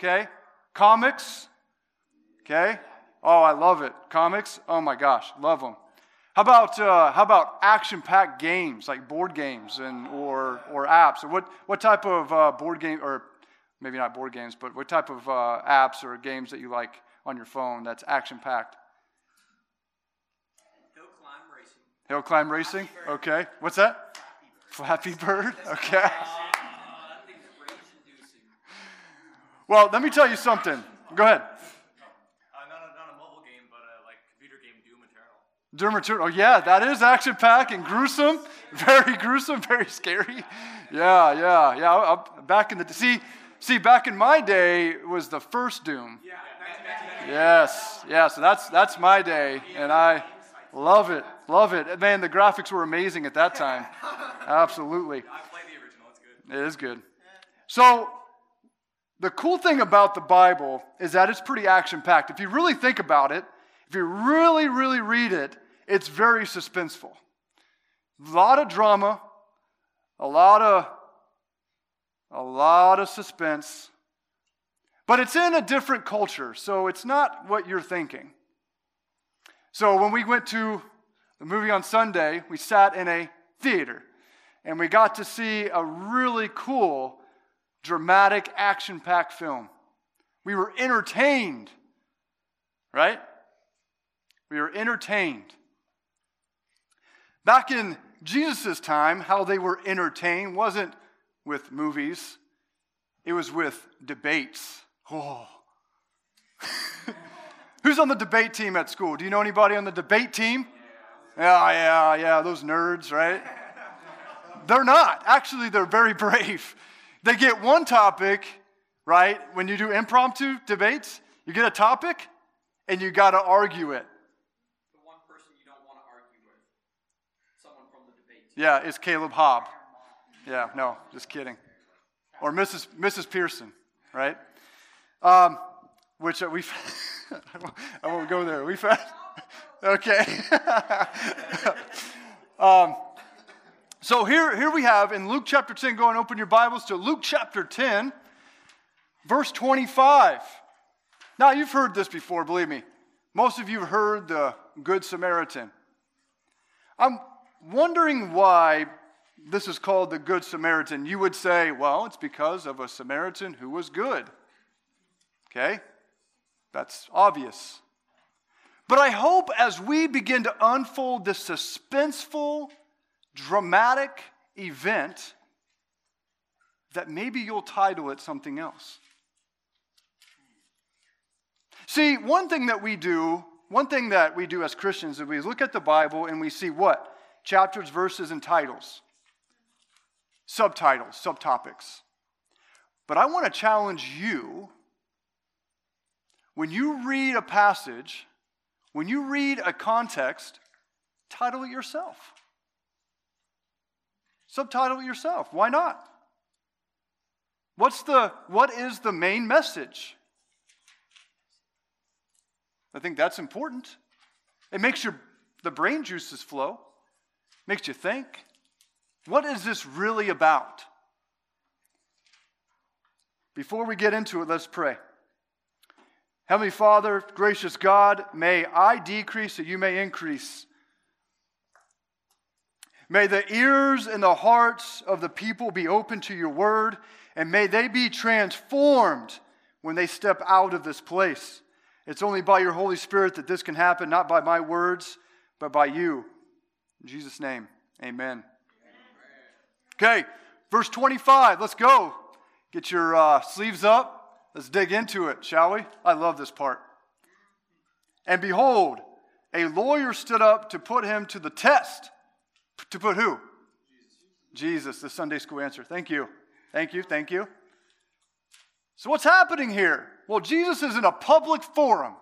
Okay? Comics. Okay? Oh, I love it. Comics. Oh my gosh, love them. How about action-packed games like board games and or apps? Or what type of board game, or maybe not board games, but what type of apps or games that you like on your phone that's action-packed? Hill climb racing? Okay. What's that? Flappy Bird. Okay. Well, let me tell you something. Go ahead. Not a mobile game, but like computer game, Doom Eternal. Doom Eternal. Oh, yeah, that is action-packed and gruesome. Very gruesome, very scary. Yeah. Back in my day was the first Doom. Yeah, so that's my day, and I love it. Love it. Man, the graphics were amazing at that time. Absolutely. I played the original. It's good. It is good. So the cool thing about the Bible is that it's pretty action-packed. If you really think about it, if you really, really read it, it's very suspenseful. A lot of drama, a lot of suspense. But it's in a different culture, so it's not what you're thinking. So when we went to the movie on Sunday, we sat in a theater, and we got to see a really cool, dramatic, action-packed film. We were entertained, right? We were entertained. Back in Jesus' time, how they were entertained wasn't with movies. It was with debates. Oh. Who's on the debate team at school? Do you know anybody on the debate team? Yeah, those nerds, right? They're not. Actually, they're very brave. They get one topic, right? When you do impromptu debates, you get a topic, and you got to argue it. The one person you don't want to argue with, someone from the debate team. Yeah, it's Caleb Hobb. Yeah, no, just kidding. Or Mrs. Pearson, right? Which we I won't go there. We found... Okay. So here we have in Luke chapter 10, go and open your Bibles to Luke chapter 10, verse 25. Now, you've heard this before, believe me. Most of you have heard the Good Samaritan. I'm wondering why this is called the Good Samaritan. You would say, well, it's because of a Samaritan who was good. Okay? That's obvious. But I hope as we begin to unfold this suspenseful, dramatic event, that maybe you'll title it something else. See, one thing that we do as Christians is we look at the Bible and we see what? Chapters, verses, and titles. Subtitles, subtopics. But I want to challenge you, when you read a passage... When you read a context, title it yourself. Subtitle it yourself. Why not? What is the main message? I think that's important. It makes the brain juices flow. Makes you think. What is this really about? Before we get into it, let's pray. Heavenly Father, gracious God, may I decrease that you may increase. May the ears and the hearts of the people be open to your word, and may they be transformed when they step out of this place. It's only by your Holy Spirit that this can happen, not by my words, but by you. In Jesus' name, amen. Okay, verse 25, let's go. Get your sleeves up. Let's dig into it, shall we? I love this part. And behold, a lawyer stood up to put him to the test. To put who? Jesus, the Sunday school answer. Thank you. So what's happening here? Well, Jesus is in a public forum,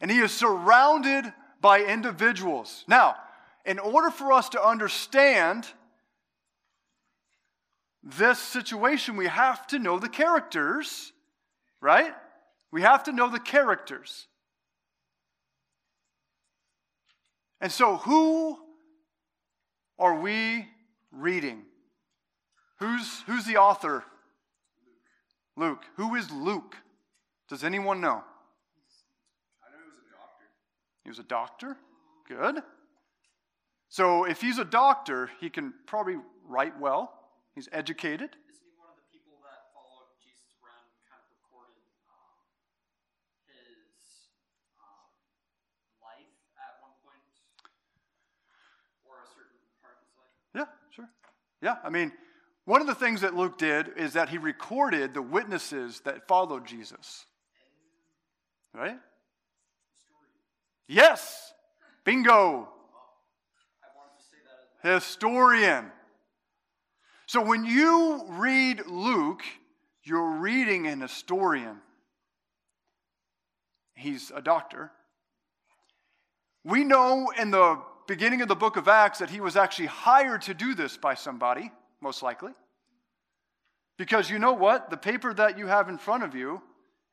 and he is surrounded by individuals. Now, in order for us to understand this situation, we have to know the characters. Right? We have to know the characters. And so who are we reading? Who's the author? Luke. Who is Luke? Does anyone know? I know he was a doctor. He was a doctor? Good. So if he's a doctor, he can probably write well. He's educated. Isn't he one of the people that followed Jesus around and kind of recorded his life at one point? Or a certain part of his life? Yeah, sure. Yeah, I mean, one of the things that Luke did is that he recorded the witnesses that followed Jesus. Right? Yes! Bingo! Historian. So when you read Luke, you're reading an historian. He's a doctor. We know in the beginning of the book of Acts that he was actually hired to do this by somebody, most likely. Because you know what? The paper that you have in front of you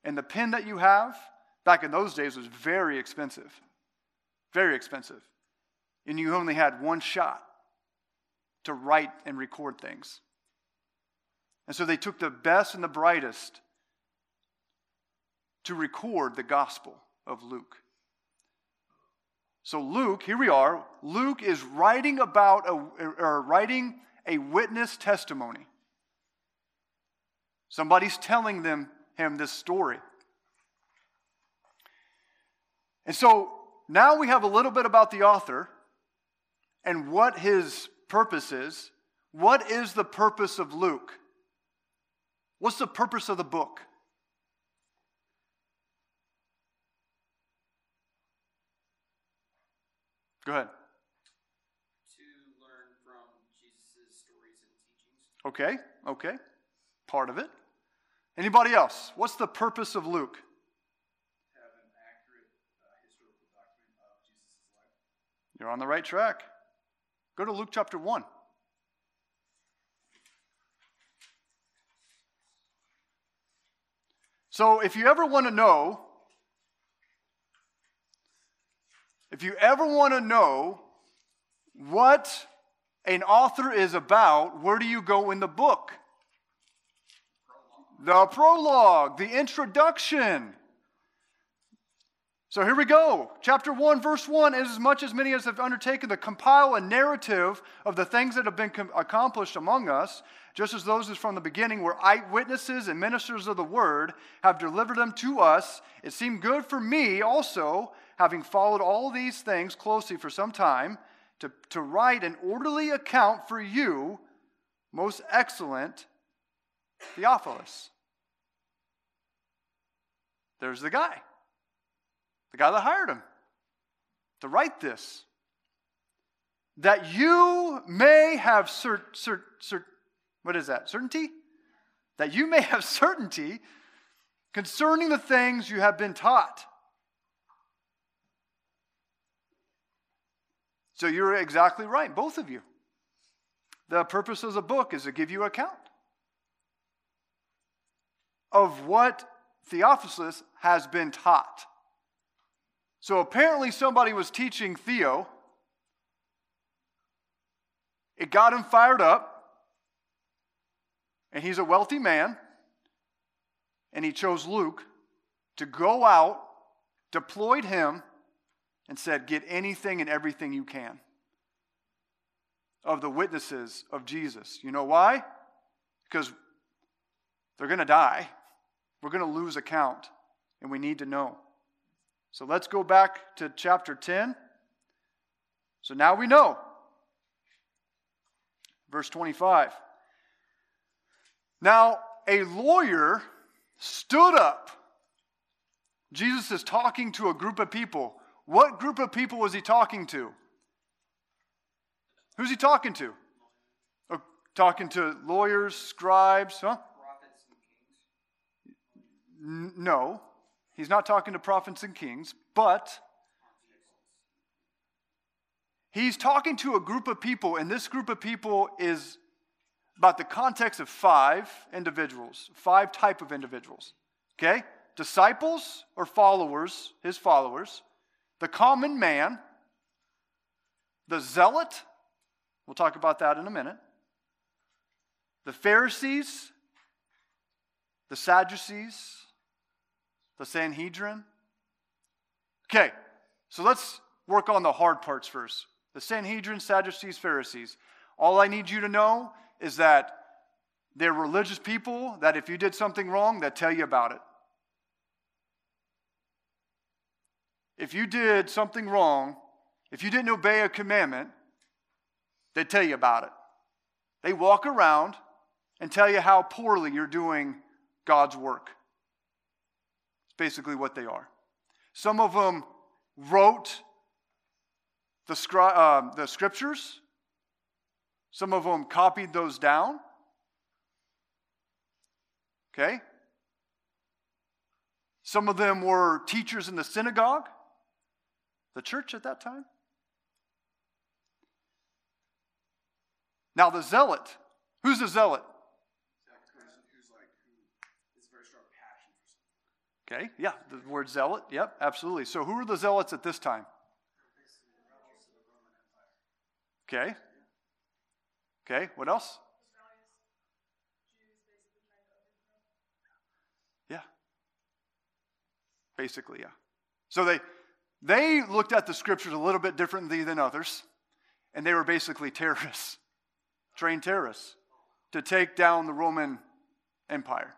and the pen that you have back in those days was very expensive. Very expensive. And you only had one shot to write and record things. And so they took the best and the brightest to record the gospel of Luke. So Luke, here we are, Luke is writing about writing a witness testimony. Somebody's telling him this story. And so now we have a little bit about the author and what his purpose is. What is the purpose of Luke? What's the purpose of the book? Go ahead. To learn from Jesus' stories and teachings. Okay. Part of it. Anybody else? What's the purpose of Luke? To have an accurate historical document of Jesus' life. You're on the right track. Go to Luke chapter 1. So if you ever want to know what an author is about, where do you go in the book? The prologue, the introduction. So here we go. Chapter 1, verse 1, as much as many as have undertaken to compile a narrative of the things that have been accomplished among us, just as those from the beginning were eyewitnesses and ministers of the word, have delivered them to us, it seemed good for me also, having followed all these things closely for some time, to write an orderly account for you, most excellent Theophilus. There's the guy. The guy that hired him to write this. That you may have certainty? That you may have certainty concerning the things you have been taught. So you're exactly right, both of you. The purpose of the book is to give you account of what Theophilus has been taught. So apparently somebody was teaching Theo. It got him fired up. And he's a wealthy man. And he chose Luke to go out, deployed him, and said, get anything and everything you can of the witnesses of Jesus. You know why? Because they're going to die. We're going to lose account. And we need to know. So let's go back to chapter 10. So now we know. Verse 25. Now, a lawyer stood up. Jesus is talking to a group of people. What group of people was he talking to? Who's he talking to? Oh, talking to lawyers, scribes, huh? Prophets and kings. No. He's not talking to prophets and kings, but he's talking to a group of people, and this group of people is about the context of five type of individuals, okay? Disciples or followers, his followers, the common man, the zealot, we'll talk about that in a minute, the Pharisees, the Sadducees, the Sanhedrin. Okay, so let's work on the hard parts first. The Sanhedrin, Sadducees, Pharisees. All I need you to know is that they're religious people that if you did something wrong, they'll tell you about it. If you did something wrong, if you didn't obey a commandment, they tell you about it. They walk around and tell you how poorly you're doing God's work. It's basically what they are. Some of them wrote the scriptures. Some of them copied those down. Okay? Some of them were teachers in the synagogue, the church at that time. Now the zealot, who's the zealot? That person who's like, who is very strong passion for something. Okay, yeah, the word zealot, yep, absolutely. So who are the zealots at this time? Okay. Okay, what else? Basically, yeah. So they looked at the scriptures a little bit differently than others, and they were basically terrorists, trained terrorists, to take down the Roman Empire.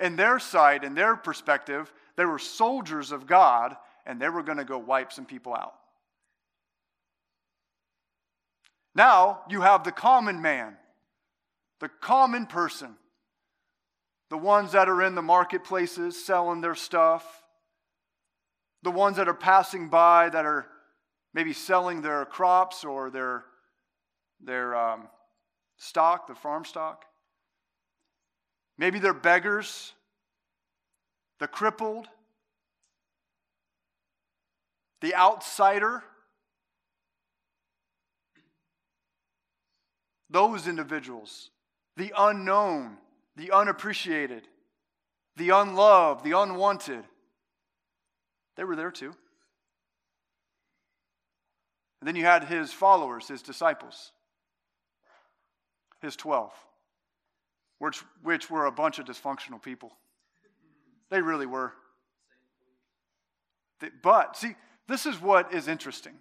In their side, in their perspective, they were soldiers of God, and they were going to go wipe some people out. Now, you have the common man, the common person, the ones that are in the marketplaces selling their stuff, the ones that are passing by that are maybe selling their crops or their stock, the farm stock. Maybe they're beggars, the crippled, the outsider. Those individuals, the unknown, the unappreciated, the unloved, the unwanted. They were there too. And then you had his followers, his disciples, his 12, which were a bunch of dysfunctional people. They really were. But, see, this is what is interesting.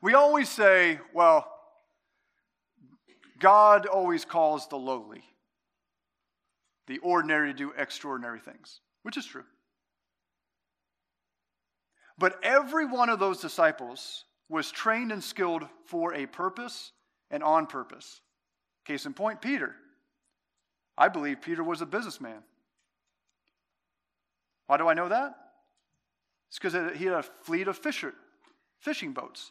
We always say, well, God always calls the lowly, the ordinary do extraordinary things, which is true. But every one of those disciples was trained and skilled for a purpose and on purpose. Case in point, Peter. I believe Peter was a businessman. Why do I know that? It's because he had a fleet of fishing boats.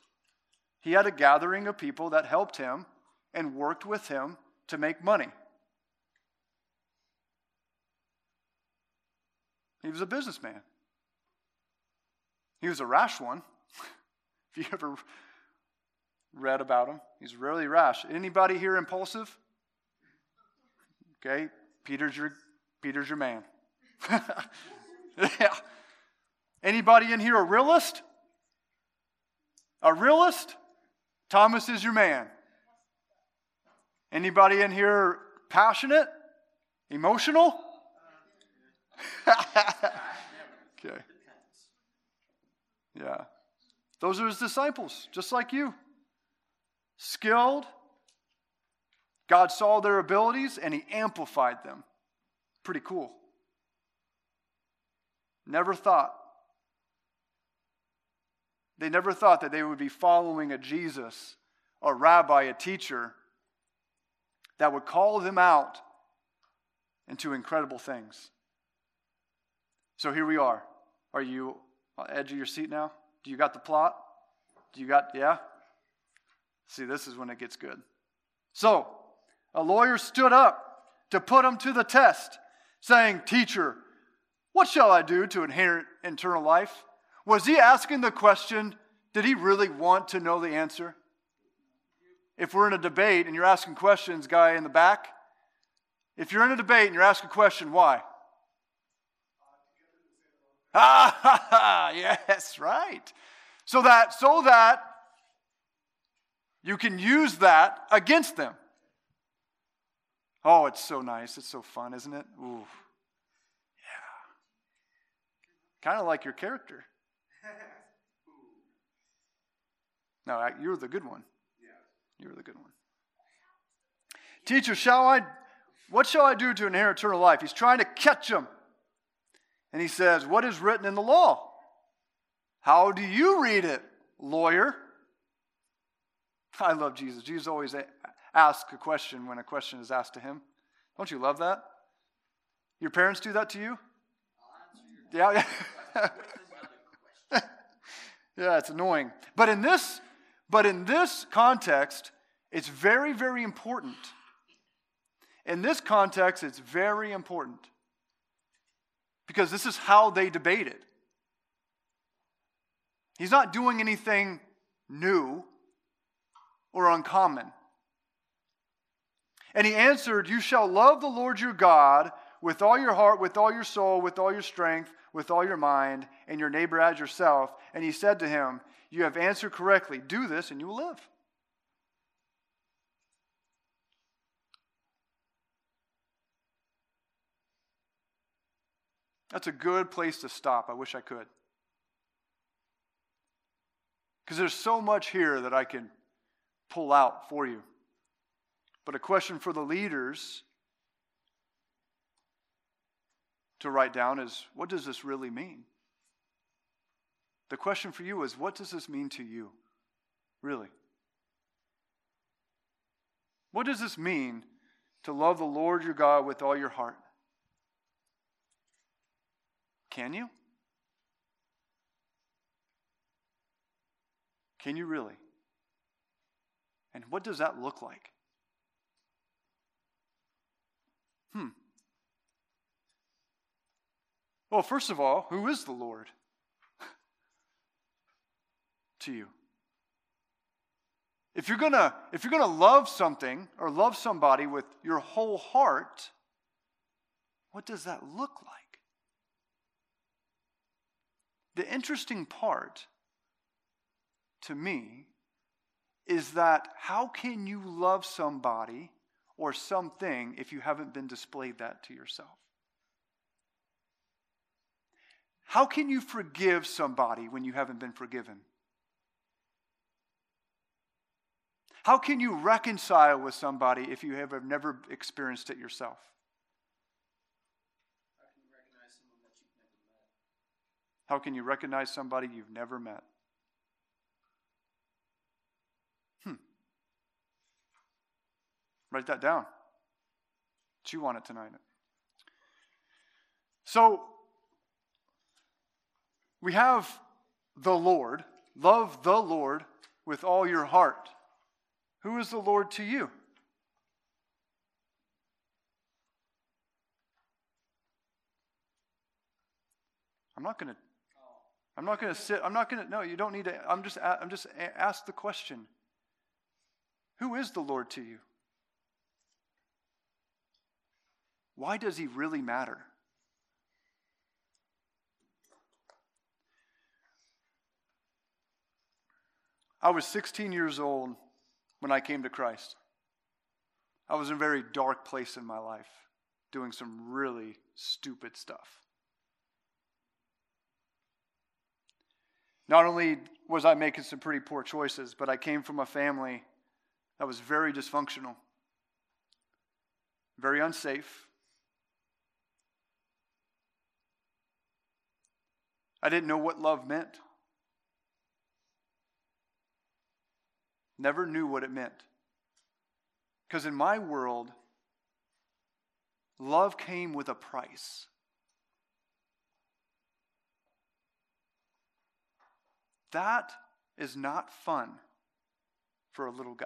He had a gathering of people that helped him and worked with him to make money. He was a businessman. He was a rash one. If you ever read about him, he's really rash. Anybody here impulsive? Okay, Peter's your man. Yeah. Anybody in here a realist? A realist? Thomas is your man. Anybody in here passionate? Emotional? Okay. Yeah. Those are his disciples, just like you. Skilled. God saw their abilities and he amplified them. Pretty cool. They never thought that they would be following a Jesus, a rabbi, a teacher, that would call them out into incredible things. So here we are. Are you on the edge of your seat now? Do you got the plot? Yeah? See, this is when it gets good. So, a lawyer stood up to put him to the test, saying, "Teacher, what shall I do to inherit eternal life?" Was he asking the question? Did he really want to know the answer? If we're in a debate and you're asking questions, guy in the back, if you're in a debate and you're asking a question, why? Yes, right. So that you can use that against them. Oh, it's so nice. It's so fun, isn't it? Ooh, yeah. Kind of like your character. No, you're the good one. You're the good one. Teacher, what shall I do to inherit eternal life? He's trying to catch him. And he says, what is written in the law? How do you read it, lawyer? I love Jesus. Jesus always asks a question when a question is asked to him. Don't you love that? Your parents do that to you? Yeah. Yeah, it's annoying. But in this context, it's very, very important. In this context, it's very important. Because this is how they debated. He's not doing anything new or uncommon. And he answered, you shall love the Lord your God with all your heart, with all your soul, with all your strength, with all your mind, and your neighbor as yourself. And he said to him, you have answered correctly. Do this and you will live. That's a good place to stop. I wish I could. Because there's so much here that I can pull out for you. But a question for the leaders to write down is, what does this really mean? The question for you is, what does this mean to you? Really? What does this mean to love the Lord your God with all your heart? Can you? Can you really? And what does that look like? Well, first of all, who is the Lord to you? If you're gonna love something or love somebody with your whole heart, what does that look like? The interesting part to me is that how can you love somebody or something if you haven't been displayed that to yourself? How can you forgive somebody when you haven't been forgiven? How can you reconcile with somebody if you have never experienced it yourself? How can you recognize somebody you've never met? Write that down. Chew on it tonight. So, we have the Lord. Love the Lord with all your heart. Who is the Lord to you? I'm just ask the question. Who is the Lord to you? Why does he really matter? I was 16 years old when I came to Christ. I was in a very dark place in my life, doing some really stupid stuff. Not only was I making some pretty poor choices, but I came from a family that was very dysfunctional, very unsafe. I didn't know what love meant. Never knew what it meant. Because in my world, love came with a price. That is not fun for a little guy.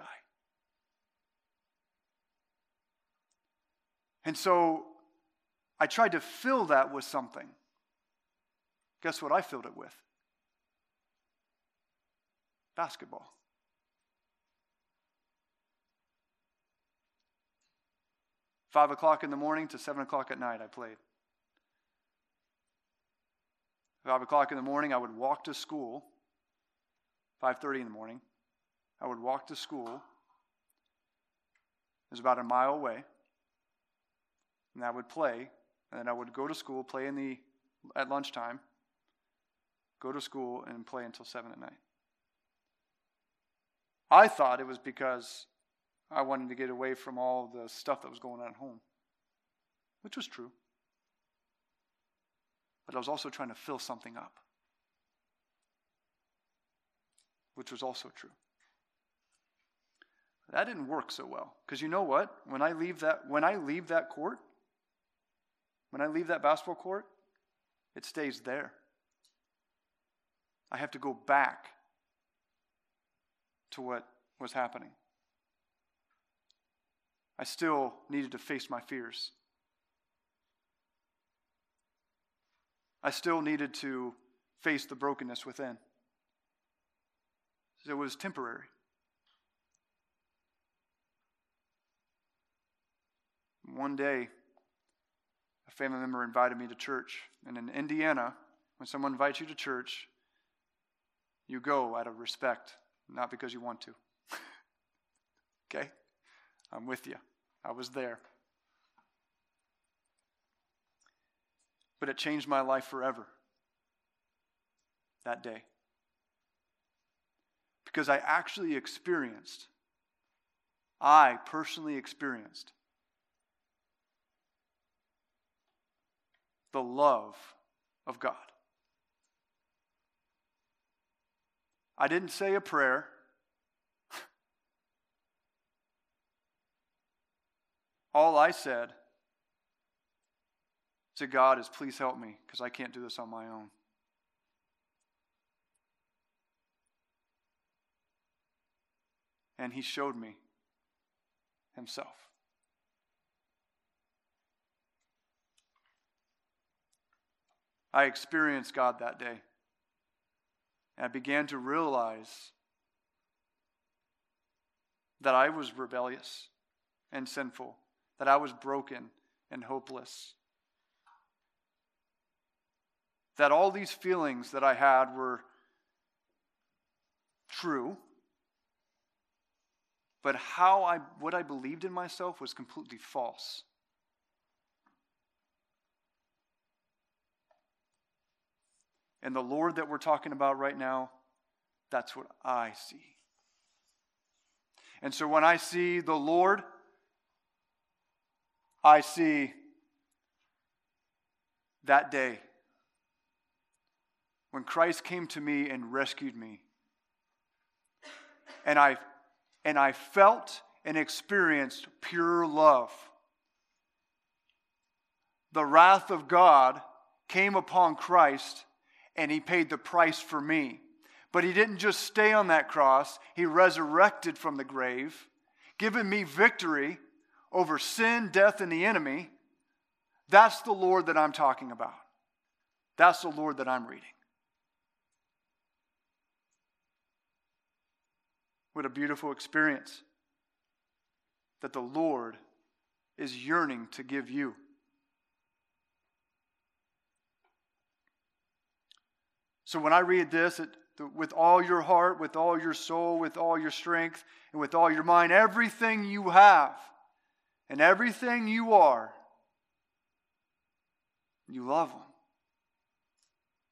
And so I tried to fill that with something. Guess what I filled it with? Basketball. Five 5:00 a.m. to 7:00 p.m, I played. 5:00 a.m, I would walk to school. 5:30 a.m, I would walk to school. It was about a mile away. and I would play, and then I would go to school, play at lunchtime, go to school, and play until 7 at night. I thought it was because I wanted to get away from all the stuff that was going on at home, which was true. But I was also trying to fill something up, which was also true. That didn't work so well, because you know what? When I leave that basketball court, it stays there. I have to go back to what was happening. I still needed to face my fears. I still needed to face the brokenness within. It was temporary. One day, a family member invited me to church. And in Indiana, when someone invites you to church, you go out of respect, not because you want to. Okay? I'm with you. I was there. But it changed my life forever that day. Because I personally experienced the love of God. I didn't say a prayer. All I said to God is, please help me, because I can't do this on my own. And he showed me himself. I experienced God that day. And I began to realize that I was rebellious and sinful, that I was broken and hopeless, that all these feelings that I had were true, but what I believed in myself was completely false. And the Lord that we're talking about right now, that's what I see. And so when I see the Lord, I see that day when Christ came to me and rescued me. And I felt and experienced pure love. The wrath of God came upon Christ, and he paid the price for me. But he didn't just stay on that cross. He resurrected from the grave, giving me victory over sin, death, and the enemy. That's the Lord that I'm talking about. That's the Lord that I'm reading. What a beautiful experience that the Lord is yearning to give you. So when I read this, with all your heart, with all your soul, with all your strength, and with all your mind, everything you have and everything you are, you love him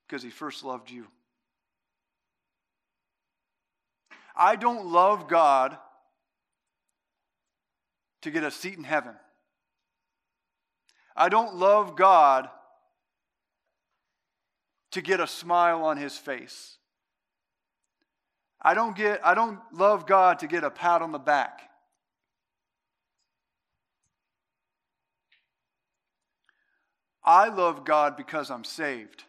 because he first loved you. I don't love God to get a seat in heaven. I don't love God to get a smile on his face. I don't love God to get a pat on the back. I love God because I'm saved.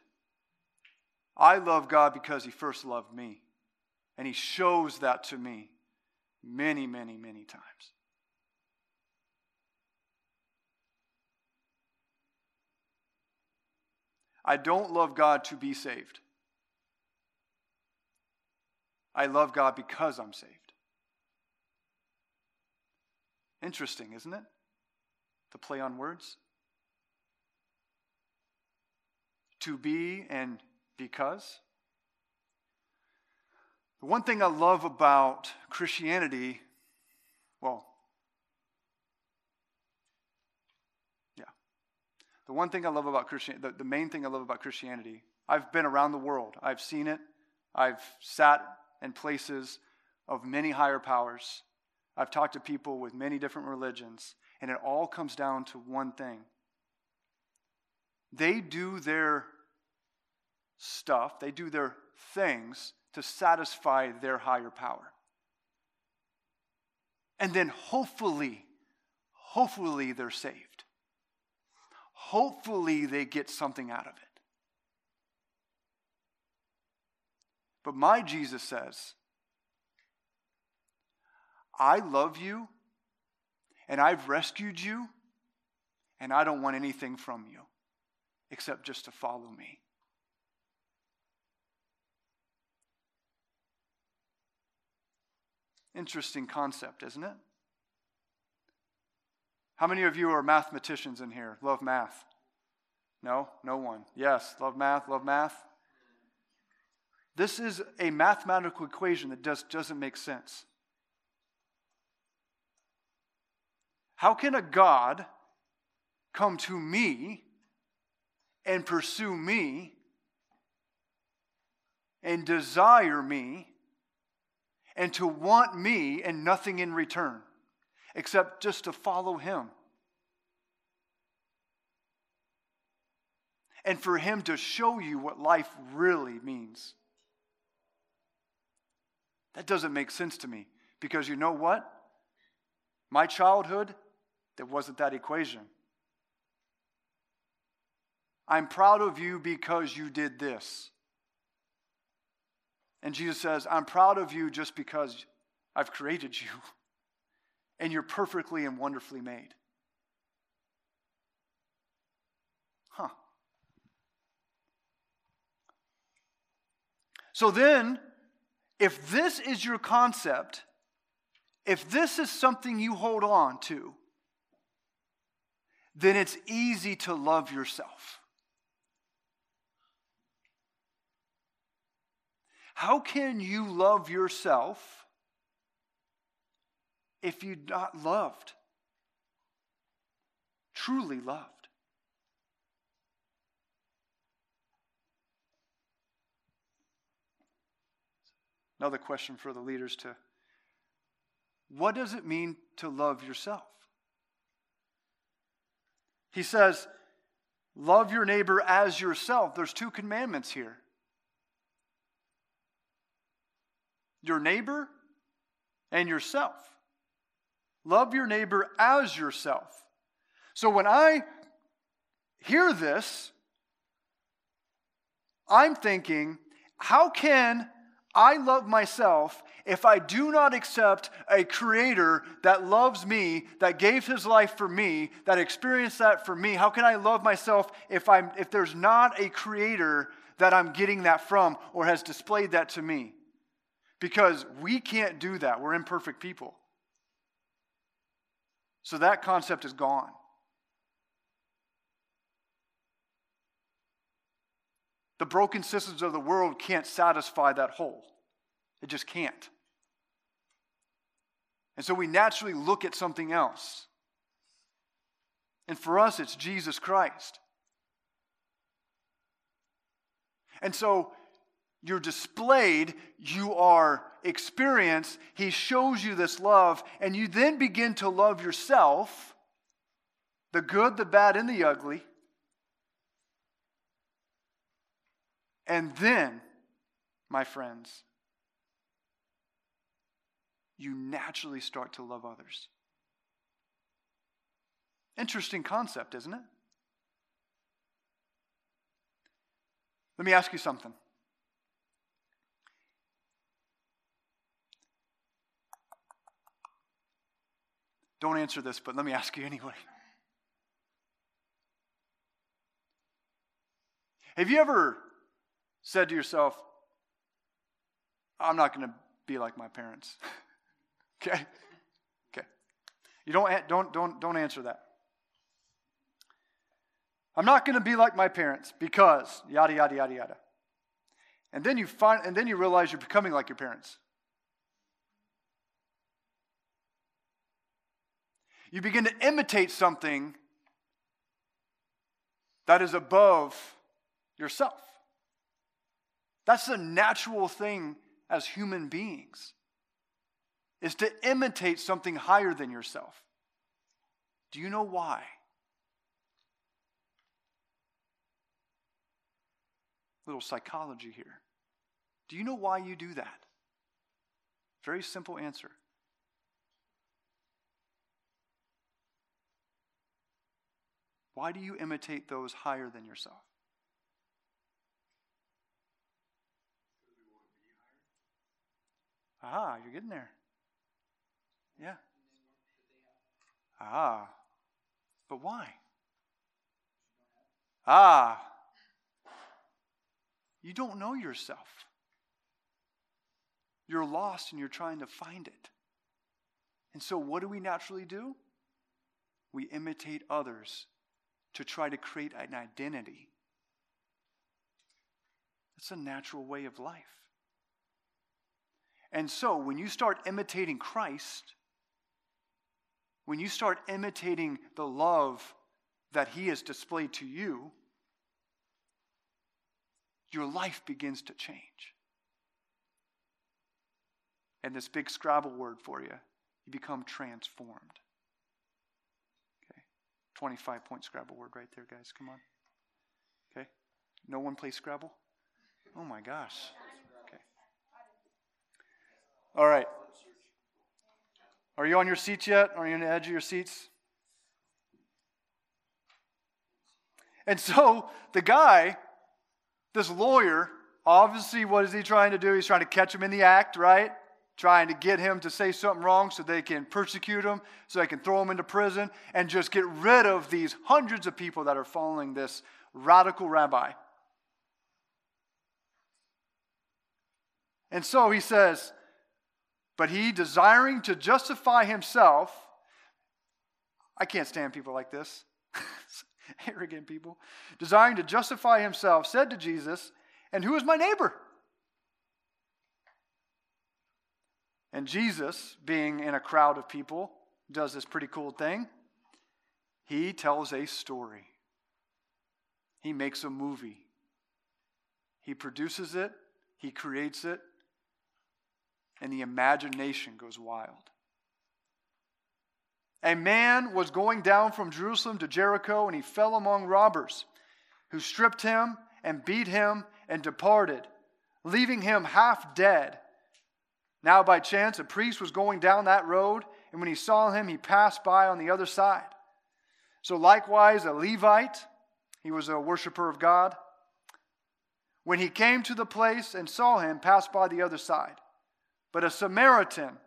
I love God because he first loved me. And he shows that to me many, many, many times. I don't love God to be saved. I love God because I'm saved. Interesting, isn't it? The play on words. To be and because. One thing I love about Christianity, The one thing I love about Christianity, the main thing I love about Christianity, I've been around the world. I've seen it. I've sat in places of many higher powers. I've talked to people with many different religions, and it all comes down to one thing. They do their stuff, they do their things to satisfy their higher power. And then hopefully they're saved. Hopefully they get something out of it. But my Jesus says, I love you, and I've rescued you, and I don't want anything from you except just to follow me. Interesting concept, isn't it? How many of you are mathematicians in here? Love math? No? No one. Yes, love math, love math. This is a mathematical equation that just doesn't make sense. How can a God come to me and pursue me and desire me and to want me and nothing in return except just to follow him? And for him to show you what life really means. That doesn't make sense to me, because you know what? My childhood, there wasn't that equation. I'm proud of you because you did this. And Jesus says, I'm proud of you just because I've created you and you're perfectly and wonderfully made. Huh. So then, if this is your concept, if this is something you hold on to, then it's easy to love yourself. How can you love yourself if you're not loved? Truly loved. Another question for the leaders to, what does it mean to love yourself? He says, love your neighbor as yourself. There's two commandments here. Your neighbor and yourself. Love your neighbor as yourself. So when I hear this, I'm thinking, how can I love myself if I do not accept a creator that loves me, that gave his life for me, that experienced that for me? How can I love myself if there's not a creator that I'm getting that from or has displayed that to me? Because we can't do that. We're imperfect people. So that concept is gone. The broken systems of the world can't satisfy that hole. It just can't. And so we naturally look at something else. And for us, it's Jesus Christ. And so you're displayed, you are experienced, he shows you this love, and you then begin to love yourself, the good, the bad, and the ugly. And then, my friends, you naturally start to love others. Interesting concept, isn't it? Let me ask you something. Don't answer this, but let me ask you anyway. Have you ever said to yourself, I'm not going to be like my parents? Okay? Okay. You don't answer that. I'm not going to be like my parents because yada yada yada yada. And then you realize you're becoming like your parents. You begin to imitate something that is above yourself. That's the natural thing as human beings, is to imitate something higher than yourself. Do you know why? Little psychology here. Do you know why you do that? Very simple answer. Why do you imitate those higher than yourself? Ah, you're getting there. Yeah. Ah, but why? Ah, you don't know yourself. You're lost and you're trying to find it. And so what do we naturally do? We imitate others to try to create an identity. That's a natural way of life. And so when you start imitating Christ, when you start imitating the love that he has displayed to you, your life begins to change. And this big Scrabble word for you, you become transformed. Okay, 25-point Scrabble word right there, guys. Come on. Okay, no one plays Scrabble? Oh my gosh. Okay. All right. Are you on your seats yet? Are you on the edge of your seats? And so the guy, this lawyer, obviously what is he trying to do? He's trying to catch him in the act, right? Trying to get him to say something wrong so they can persecute him, so they can throw him into prison and just get rid of these hundreds of people that are following this radical rabbi. And so he says, but he, desiring to justify himself, I can't stand people like this, arrogant people, desiring to justify himself, said to Jesus, and who is my neighbor? And Jesus, being in a crowd of people, does this pretty cool thing. He tells a story. He makes a movie. He produces it. He creates it. And the imagination goes wild. A man was going down from Jerusalem to Jericho, and he fell among robbers, who stripped him and beat him and departed, leaving him half dead. Now by chance, a priest was going down that road, and when he saw him, he passed by on the other side. So likewise, a Levite, he was a worshiper of God, when he came to the place and saw him, passed by the other side. But a Samaritan,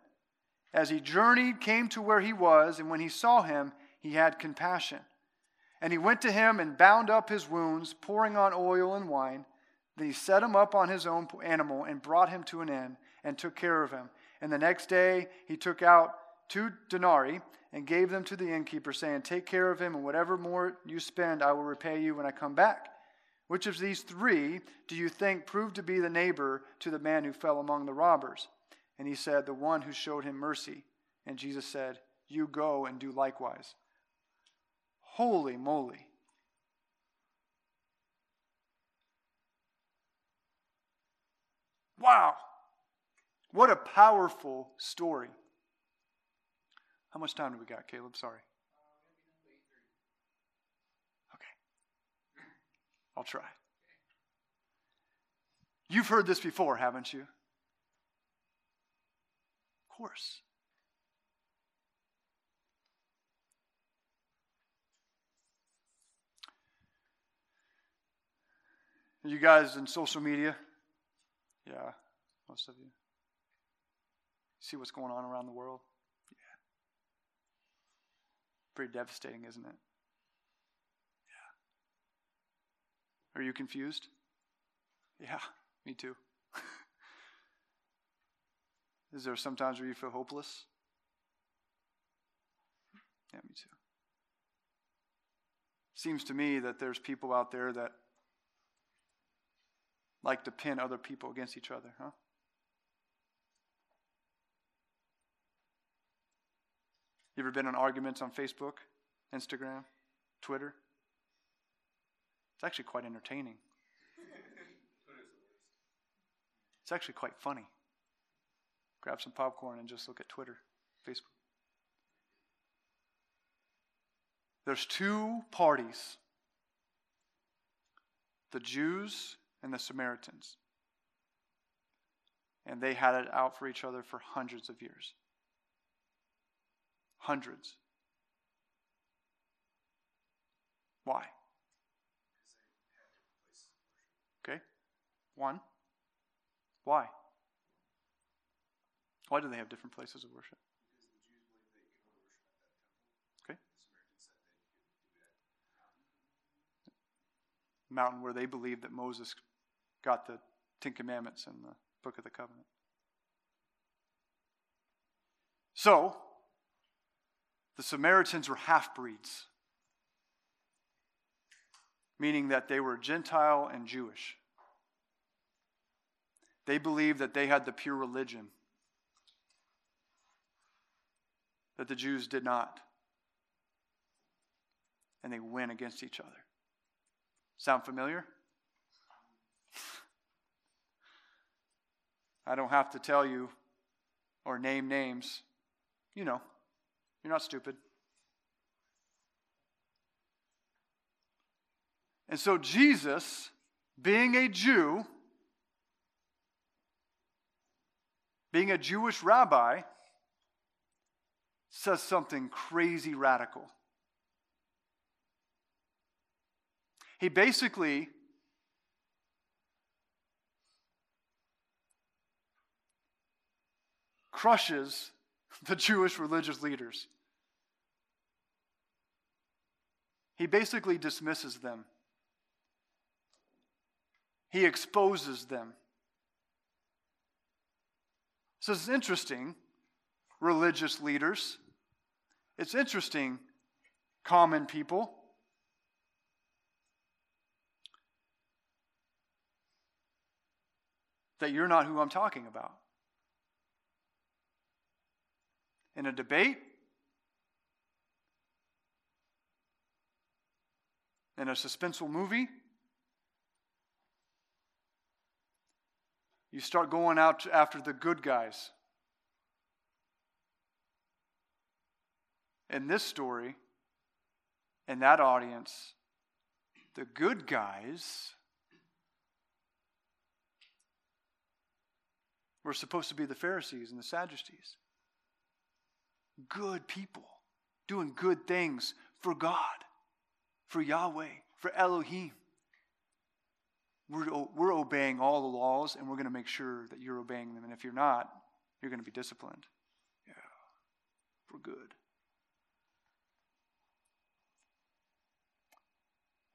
as he journeyed, came to where he was, and when he saw him, he had compassion. And he went to him and bound up his wounds, pouring on oil and wine. Then he set him up on his own animal and brought him to an inn and took care of him. And the next day he took out 2 denarii and gave them to the innkeeper, saying, take care of him, and whatever more you spend, I will repay you when I come back. Which of these 3 do you think proved to be the neighbor to the man who fell among the robbers? And he said, the one who showed him mercy. And Jesus said, you go and do likewise. Holy moly. Wow. What a powerful story. How much time do we got, Caleb? Sorry. Okay. I'll try. You've heard this before, haven't you? Course. You guys in social media? Yeah, most of you. See what's going on around the world? Yeah. Pretty devastating, isn't it? Yeah. Are you confused? Yeah, me too. Is there sometimes where you feel hopeless? Yeah, me too. Seems to me that there's people out there that like to pin other people against each other, huh? You ever been in arguments on Facebook, Instagram, Twitter? It's actually quite entertaining. It's actually quite funny. Grab some popcorn and just look at Twitter, Facebook. There's two parties, the Jews and the Samaritans. And they had it out for each other for hundreds of years. Hundreds. Why? Okay. One. Why? Why do they have different places of worship? Okay. Mountain where they believe that Moses got the Ten Commandments and the Book of the Covenant. So, the Samaritans were half-breeds, meaning that they were Gentile and Jewish. They believed that they had the pure religion that the Jews did not. And they went against each other. Sound familiar? I don't have to tell you or name names. You know, you're not stupid. And so Jesus, being a Jew, being a Jewish rabbi, says something crazy radical. He basically crushes the Jewish religious leaders. He basically dismisses them. He exposes them. So it's interesting, religious leaders. It's interesting, common people. That you're not who I'm talking about. In a debate, in a suspenseful movie, you start going out after the good guys. In this story, in that audience, the good guys were supposed to be the Pharisees and the Sadducees. Good people doing good things for God, for Yahweh, for Elohim. We're obeying all the laws, and we're going to make sure that you're obeying them. And if you're not, you're going to be disciplined. Yeah, we're good.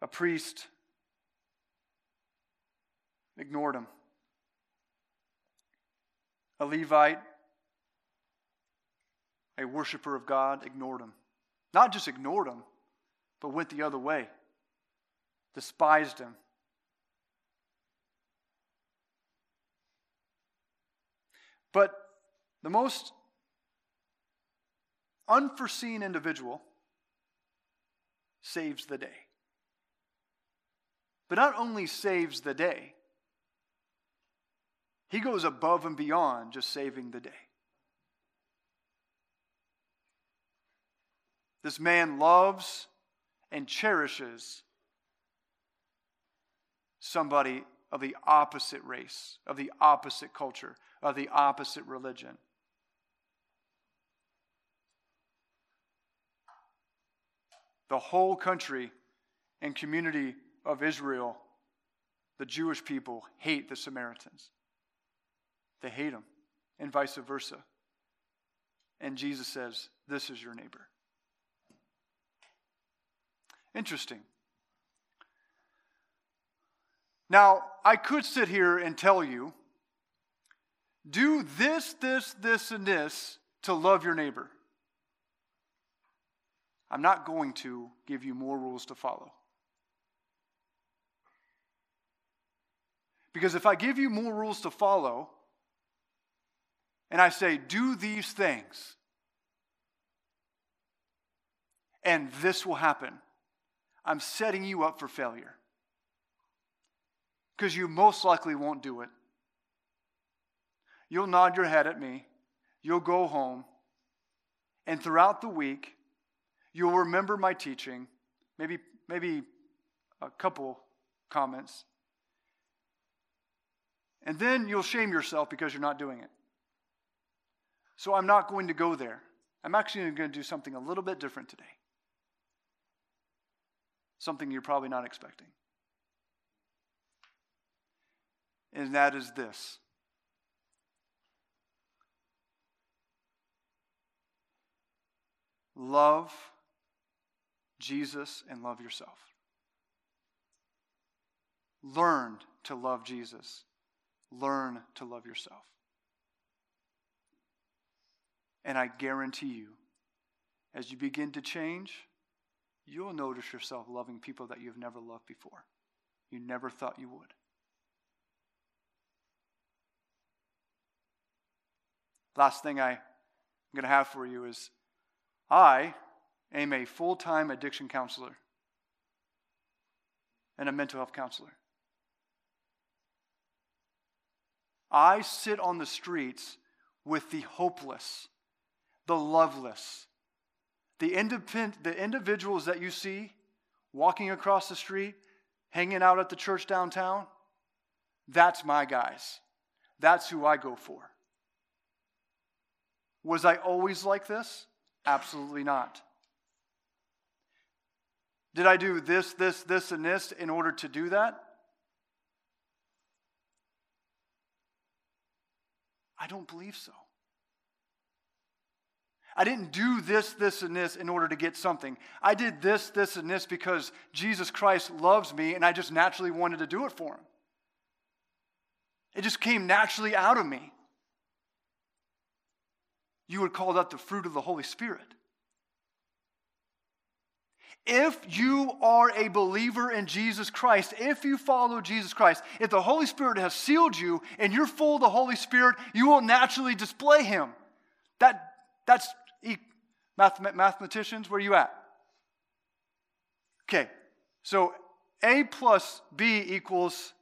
A priest ignored him. A Levite, a worshiper of God, ignored him. Not just ignored him, but went the other way. Despised him. But the most unforeseen individual saves the day. But not only saves the day, he goes above and beyond just saving the day. This man loves and cherishes somebody of the opposite race, of the opposite culture, of the opposite religion. The whole country and community of Israel, the Jewish people, hate the Samaritans. They hate them, and vice versa. And Jesus says, "This is your neighbor." Interesting. Now, I could sit here and tell you, do this, this, this, and this to love your neighbor. I'm not going to give you more rules to follow. Because if I give you more rules to follow, and I say, do these things, and this will happen, I'm setting you up for failure. because you most likely won't do it. You'll nod your head at me. You'll go home. And throughout the week, you'll remember my teaching. Maybe a couple comments. And then you'll shame yourself because you're not doing it. So I'm not going to go there. I'm actually going to do something a little bit different today. Something you're probably not expecting. And that is this. Love Jesus and love yourself. Learn to love Jesus. Learn to love yourself. And I guarantee you, as you begin to change, you'll notice yourself loving people that you've never loved before. You never thought you would. Last thing I'm going to have for you is, I am a full-time addiction counselor and a mental health counselor. I sit on the streets with the hopeless, the loveless, the individuals that you see walking across the street, hanging out at the church downtown. That's my guys. That's who I go for. Was I always like this? Absolutely not. Did I do this, and this in order to do that? I don't believe so. I didn't do this, and this in order to get something. I did this, and this because Jesus Christ loves me and I just naturally wanted to do it for him. It just came naturally out of me. You would call that the fruit of the Holy Spirit. If you are a believer in Jesus Christ, if you follow Jesus Christ, if the Holy Spirit has sealed you and you're full of the Holy Spirit, you will naturally display Him. That's mathematicians, where are you at? Okay, so A plus B equals...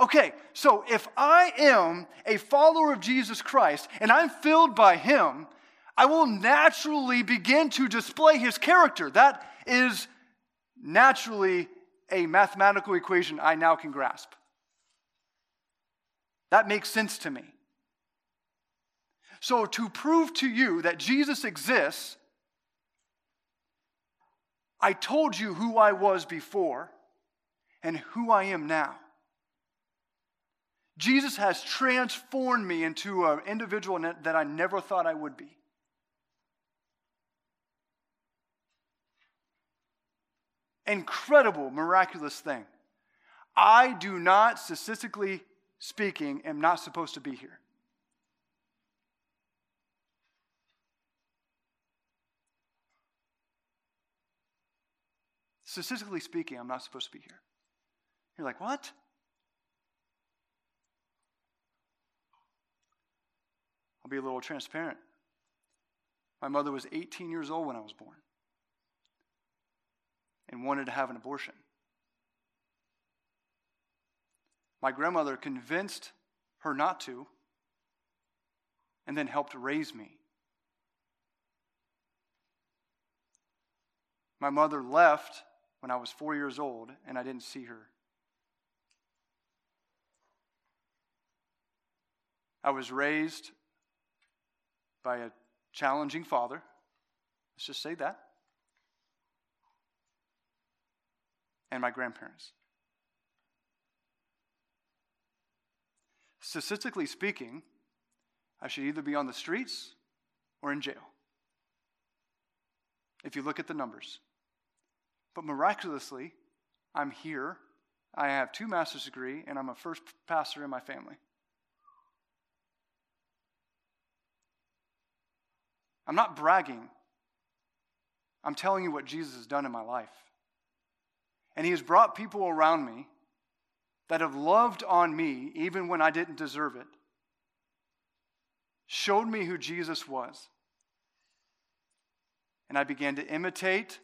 Okay, so if I am a follower of Jesus Christ and I'm filled by Him, I will naturally begin to display His character. That is naturally a mathematical equation I now can grasp. That makes sense to me. So to prove to you that Jesus exists, I told you who I was before and who I am now. Jesus has transformed me into an individual that I never thought I would be. Incredible, miraculous thing. I do not, statistically speaking, am not supposed to be here. Statistically speaking, I'm not supposed to be here. You're like, what? Be a little transparent. My mother was 18 years old when I was born and wanted to have an abortion. My grandmother convinced her not to and then helped raise me. My mother left when I was 4 years old and I didn't see her. I was raised by a challenging father. Let's just say that. And my grandparents. Statistically speaking, I should either be on the streets or in jail, if you look at the numbers. But miraculously, I'm here. I have 2 master's degrees, and I'm a first pastor in my family. I'm not bragging. I'm telling you what Jesus has done in my life. And He has brought people around me that have loved on me even when I didn't deserve it. Showed me who Jesus was. And I began to imitate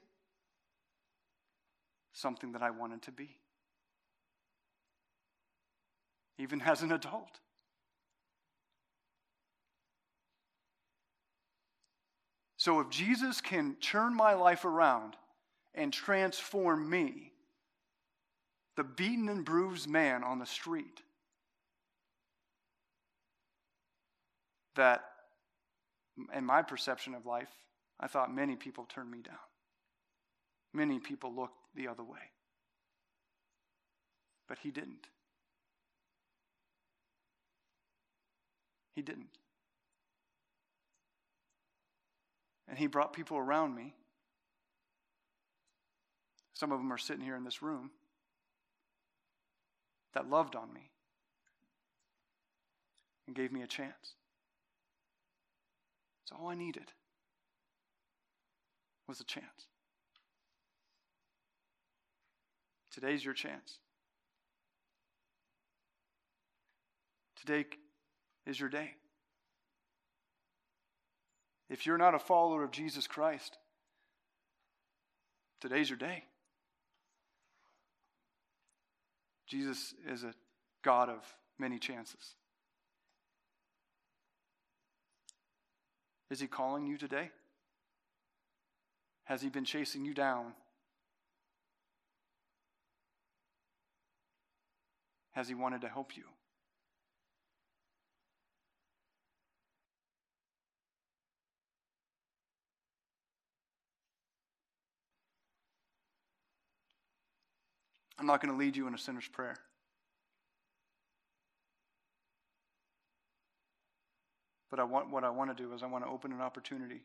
something that I wanted to be. even as an adult. So if Jesus can turn my life around and transform me, the beaten and bruised man on the street that, in my perception of life, I thought many people turned me down. Many people looked the other way. But he didn't. He didn't. And he brought people around me. Some of them are sitting here in this room that loved on me and gave me a chance. It's all I needed was a chance. Today's your chance. Today is your day. If you're not a follower of Jesus Christ, today's your day. Jesus is a God of many chances. Is he calling you today? Has he been chasing you down? Has he wanted to help you? I'm not going to lead you in a sinner's prayer. But what I want to do is I want to open an opportunity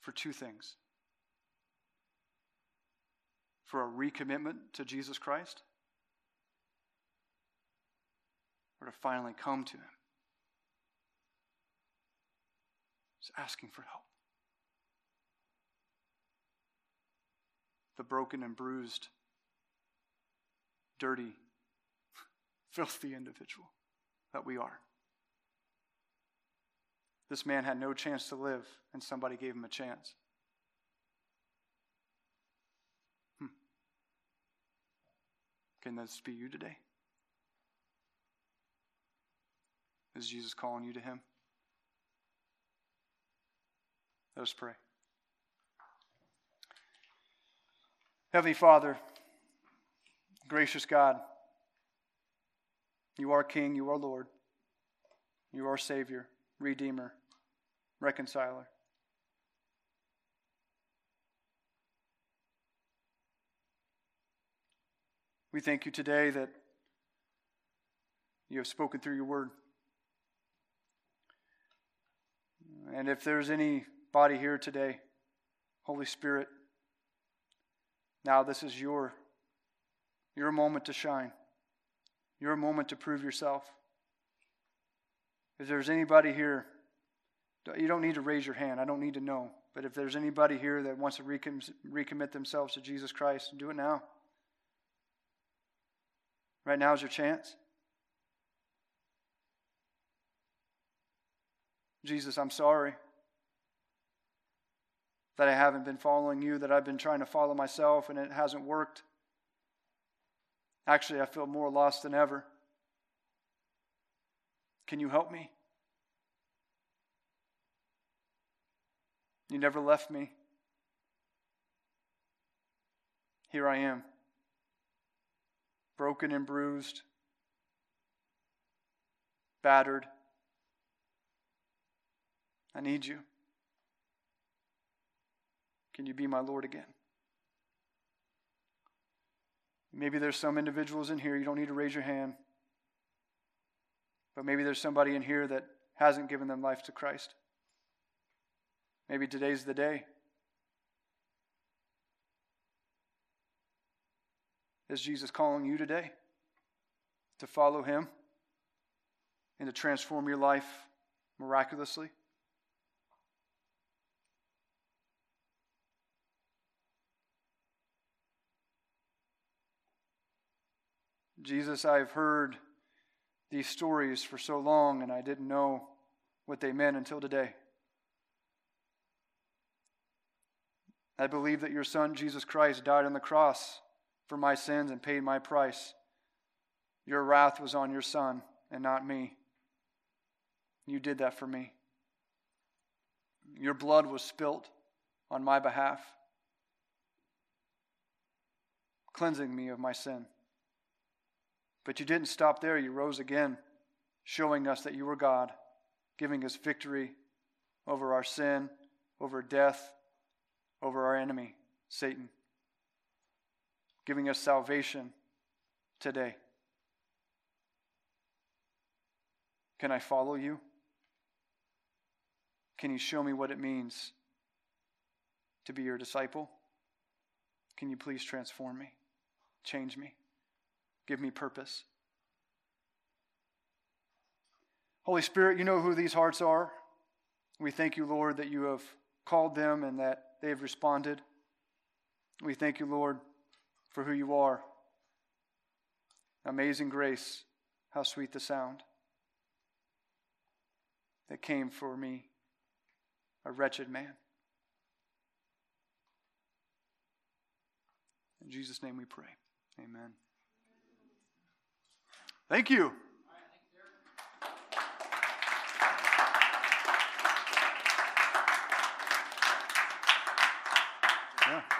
for two things. For a recommitment to Jesus Christ, or to finally come to him. He's asking for help. The broken and bruised, dirty, filthy individual that we are. This man had no chance to live, and somebody gave him a chance. Can this be you today? Is Jesus calling you to him? Let us pray. Heavenly Father, gracious God, you are King, you are Lord, you are Savior, Redeemer, Reconciler. We thank you today that you have spoken through your word. And if there's anybody here today, Holy Spirit, now this is your moment to shine, your moment to prove yourself. If there's anybody here, you don't need to raise your hand. I don't need to know. But if there's anybody here that wants to recommit themselves to Jesus Christ, do it now. Right now is your chance. Jesus, I'm sorry that I haven't been following you, that I've been trying to follow myself and it hasn't worked. Actually, I feel more lost than ever. Can you help me? You never left me. Here I am, broken and bruised, battered. I need you. Can you be my Lord again? Maybe there's some individuals in here, you don't need to raise your hand. But maybe there's somebody in here that hasn't given them life to Christ. Maybe today's the day. Is Jesus calling you today to follow him and to transform your life miraculously? Jesus, I've heard these stories for so long and I didn't know what they meant until today. I believe that your Son, Jesus Christ, died on the cross for my sins and paid my price Your wrath was on your son and not me. You did that for me. Your blood was spilt on my behalf, cleansing me of my sin. But you didn't stop there. You rose again, showing us that you were God, giving us victory over our sin, over death, over our enemy, Satan, giving us salvation today. Can I follow you? Can you show me what it means to be your disciple? Can you please transform me, change me, give me purpose? Holy Spirit, you know who these hearts are. We thank you, Lord, that you have called them and that they have responded. We thank you, Lord, for who you are. Amazing grace, how sweet the sound that came for me, a wretched man. In Jesus' name we pray. Amen. Thank you. Yeah.